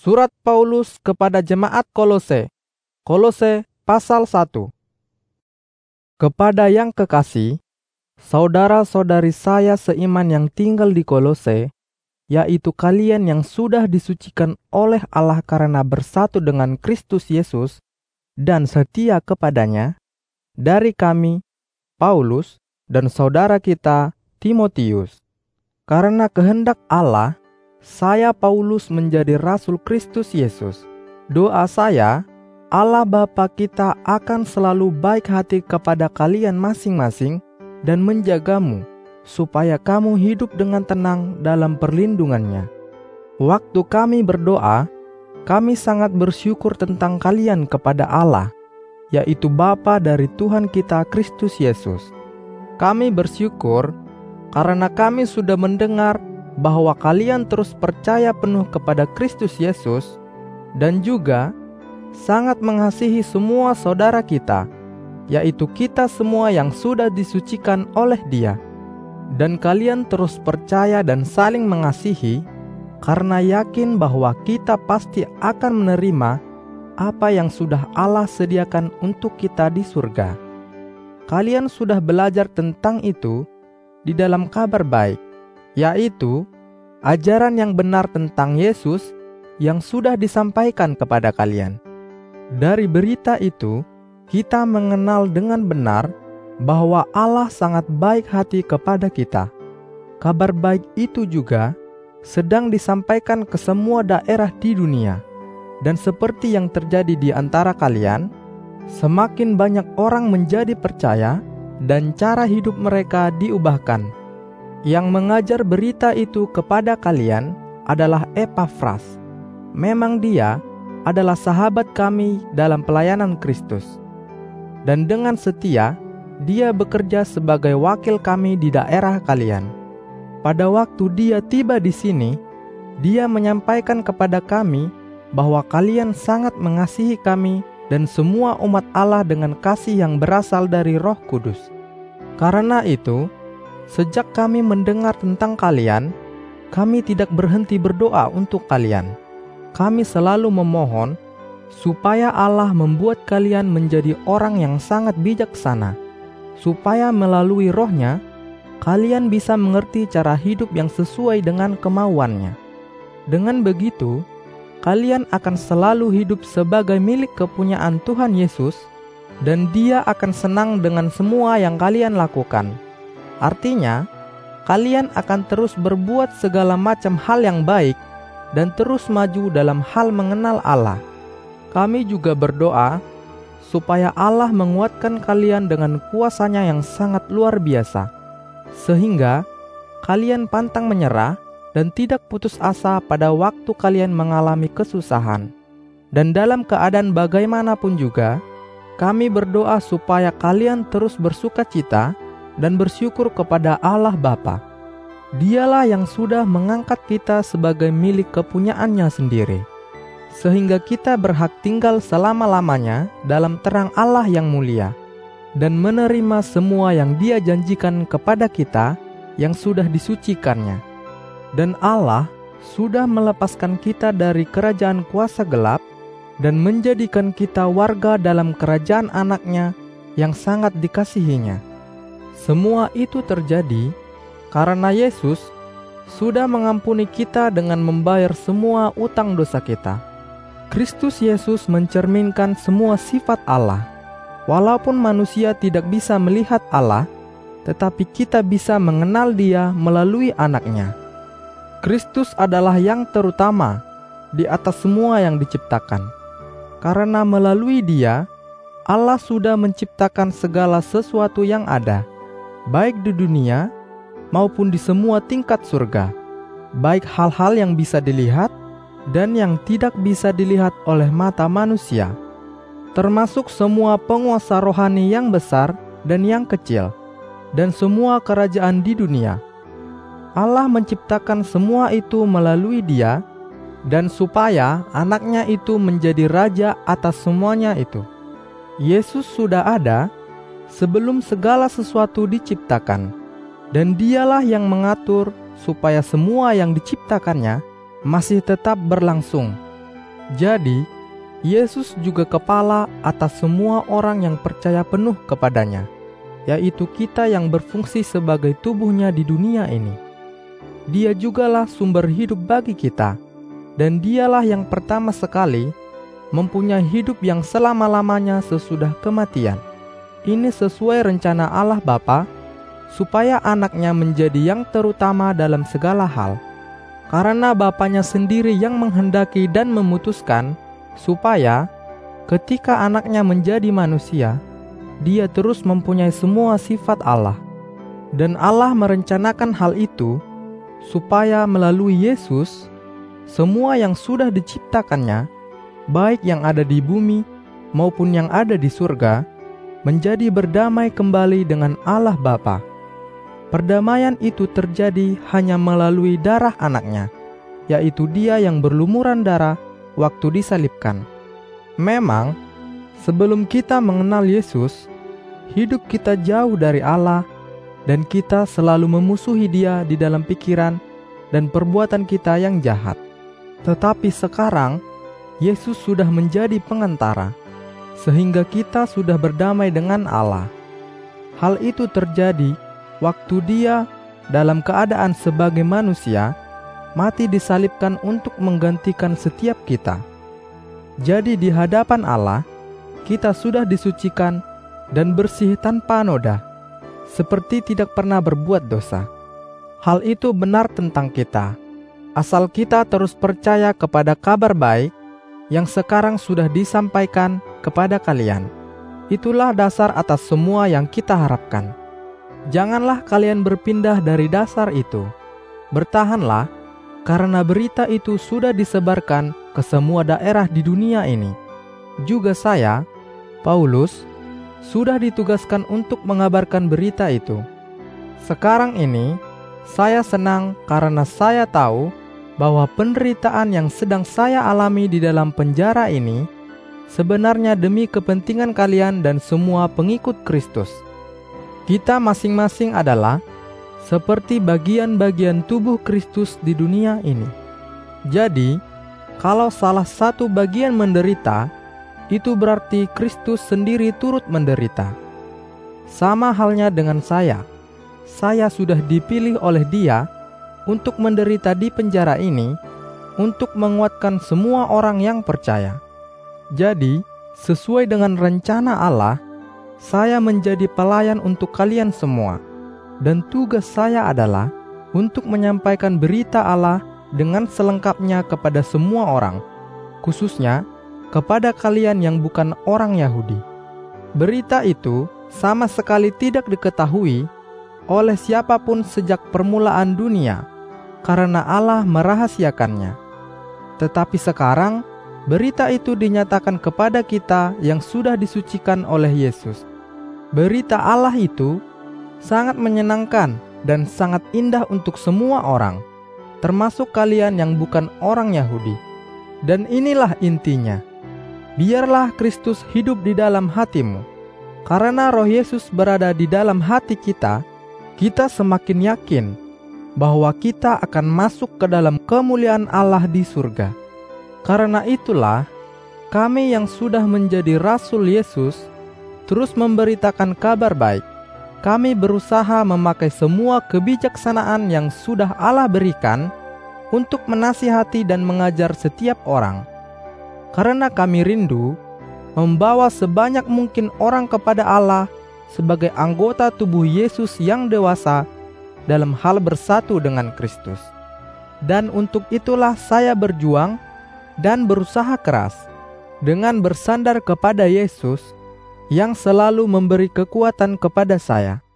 Surat Paulus kepada jemaat Kolose. Kolose pasal 1. Kepada yang kekasih, saudara-saudari saya seiman yang tinggal di Kolose, yaitu kalian yang sudah disucikan oleh Allah karena bersatu dengan Kristus Yesus dan setia kepadanya, dari kami, Paulus, dan saudara kita, Timotius. Karena kehendak Allah, saya Paulus menjadi Rasul Kristus Yesus. Doa saya, Allah Bapa kita akan selalu baik hati kepada kalian masing-masing dan menjagamu, supaya kamu hidup dengan tenang dalam perlindungannya. Waktu kami berdoa, kami sangat bersyukur tentang kalian kepada Allah, yaitu Bapa dari Tuhan kita Kristus Yesus. Kami bersyukur karena kami sudah mendengar bahwa kalian terus percaya penuh kepada Kristus Yesus dan juga sangat mengasihi semua saudara kita, yaitu kita semua yang sudah disucikan oleh Dia. Dan kalian terus percaya dan saling mengasihi karena yakin bahwa kita pasti akan menerima apa yang sudah Allah sediakan untuk kita di surga. Kalian sudah belajar tentang itu di dalam kabar baik, yaitu ajaran yang benar tentang Yesus yang sudah disampaikan kepada kalian. Dari berita itu, kita mengenal dengan benar bahwa Allah sangat baik hati kepada kita. Kabar baik itu juga sedang disampaikan ke semua daerah di dunia. Dan seperti yang terjadi di antara kalian, semakin banyak orang menjadi percaya dan cara hidup mereka diubahkan. Yang mengajar berita itu kepada kalian adalah Epafras. Memang dia adalah sahabat kami dalam pelayanan Kristus. Dan dengan setia, dia bekerja sebagai wakil kami di daerah kalian. Pada waktu dia tiba di sini, dia menyampaikan kepada kami bahwa kalian sangat mengasihi kami dan semua umat Allah dengan kasih yang berasal dari Roh Kudus. Karena itu, sejak kami mendengar tentang kalian, kami tidak berhenti berdoa untuk kalian. Kami selalu memohon supaya Allah membuat kalian menjadi orang yang sangat bijaksana, supaya melalui Roh-Nya kalian bisa mengerti cara hidup yang sesuai dengan kemauannya. Dengan begitu, kalian akan selalu hidup sebagai milik kepunyaan Tuhan Yesus, dan Dia akan senang dengan semua yang kalian lakukan. Artinya, kalian akan terus berbuat segala macam hal yang baik dan terus maju dalam hal mengenal Allah. Kami juga berdoa supaya Allah menguatkan kalian dengan kuasa-Nya yang sangat luar biasa, sehingga kalian pantang menyerah dan tidak putus asa pada waktu kalian mengalami kesusahan. Dan dalam keadaan bagaimanapun juga, kami berdoa supaya kalian terus bersukacita dan bersyukur kepada Allah Bapa. Dialah yang sudah mengangkat kita sebagai milik kepunyaan-Nya sendiri, sehingga kita berhak tinggal selama-lamanya dalam terang Allah yang mulia, dan menerima semua yang Dia janjikan kepada kita yang sudah disucikannya. Dan Allah sudah melepaskan kita dari kerajaan kuasa gelap dan menjadikan kita warga dalam kerajaan anak-Nya yang sangat dikasihinya. Semua itu terjadi karena Yesus sudah mengampuni kita dengan membayar semua utang dosa kita. Kristus Yesus mencerminkan semua sifat Allah. Walaupun manusia tidak bisa melihat Allah, tetapi kita bisa mengenal Dia melalui anak-Nya. Kristus adalah yang terutama di atas semua yang diciptakan. Karena melalui Dia, Allah sudah menciptakan segala sesuatu yang ada, baik di dunia maupun di semua tingkat surga, baik hal-hal yang bisa dilihat dan yang tidak bisa dilihat oleh mata manusia, termasuk semua penguasa rohani yang besar dan yang kecil, dan semua kerajaan di dunia. Allah menciptakan semua itu melalui Dia, dan supaya anak-Nya itu menjadi raja atas semuanya itu. Yesus sudah ada sebelum segala sesuatu diciptakan, dan Dialah yang mengatur supaya semua yang diciptakannya masih tetap berlangsung Jadi, Yesus juga kepala atas semua orang yang percaya penuh kepadanya, yaitu kita yang berfungsi sebagai tubuhnya di dunia ini. Dia jugalah sumber hidup bagi kita, dan dialah yang pertama sekali mempunyai hidup yang selama-lamanya sesudah kematian. Ini sesuai rencana Allah Bapa, supaya anaknya menjadi yang terutama dalam segala hal, karena Bapanya sendiri yang menghendaki dan memutuskan supaya ketika anaknya menjadi manusia, dia terus mempunyai semua sifat Allah. Dan Allah merencanakan hal itu supaya melalui Yesus, semua yang sudah diciptakannya, baik yang ada di bumi maupun yang ada di surga, menjadi berdamai kembali dengan Allah Bapa. Perdamaian itu terjadi hanya melalui darah anaknya, yaitu dia yang berlumuran darah waktu disalibkan. Memang, sebelum kita mengenal Yesus, hidup kita jauh dari Allah, dan kita selalu memusuhi Dia di dalam pikiran dan perbuatan kita yang jahat. Tetapi sekarang, Yesus sudah menjadi pengantara, sehingga kita sudah berdamai dengan Allah. Hal itu terjadi waktu Dia dalam keadaan sebagai manusia mati disalibkan untuk menggantikan setiap kita. Jadi di hadapan Allah kita sudah disucikan dan bersih tanpa noda, seperti tidak pernah berbuat dosa. Hal itu benar tentang kita, asal kita terus percaya kepada kabar baik yang sekarang sudah disampaikan kepada kalian. Itulah dasar atas semua yang kita harapkan. Janganlah kalian berpindah dari dasar itu. Bertahanlah, karena berita itu sudah disebarkan ke semua daerah di dunia ini. Juga saya, Paulus, sudah ditugaskan untuk mengabarkan berita itu. Sekarang ini, saya senang karena saya tahu bahwa penderitaan yang sedang saya alami di dalam penjara ini sebenarnya demi kepentingan kalian dan semua pengikut Kristus. Kita masing-masing adalah seperti bagian-bagian tubuh Kristus di dunia ini. Jadi, kalau salah satu bagian menderita, itu berarti Kristus sendiri turut menderita. Sama halnya dengan saya. Saya sudah dipilih oleh Dia untuk menderita di penjara ini, untuk menguatkan semua orang yang percaya. Jadi, sesuai dengan rencana Allah, saya menjadi pelayan untuk kalian semua, dan tugas saya adalah untuk menyampaikan berita Allah dengan selengkapnya kepada semua orang, khususnya kepada kalian yang bukan orang Yahudi. Berita itu sama sekali tidak diketahui oleh siapapun sejak permulaan dunia, karena Allah merahasiakannya. Tetapi sekarang, berita itu dinyatakan kepada kita yang sudah disucikan oleh Yesus. Berita Allah itu sangat menyenangkan dan sangat indah untuk semua orang, termasuk kalian yang bukan orang Yahudi. Dan inilah intinya. Biarlah Kristus hidup di dalam hatimu. Karena Roh Yesus berada di dalam hati kita, kita semakin yakin bahwa kita akan masuk ke dalam kemuliaan Allah di surga. Karena itulah, kami yang sudah menjadi Rasul Yesus terus memberitakan kabar baik. Kami berusaha memakai semua kebijaksanaan yang sudah Allah berikan untuk menasihati dan mengajar setiap orang. Karena kami rindu membawa sebanyak mungkin orang kepada Allah sebagai anggota tubuh Yesus yang dewasa dalam hal bersatu dengan Kristus. Dan untuk itulah saya berjuang dan berusaha keras dengan bersandar kepada Yesus yang selalu memberi kekuatan kepada saya.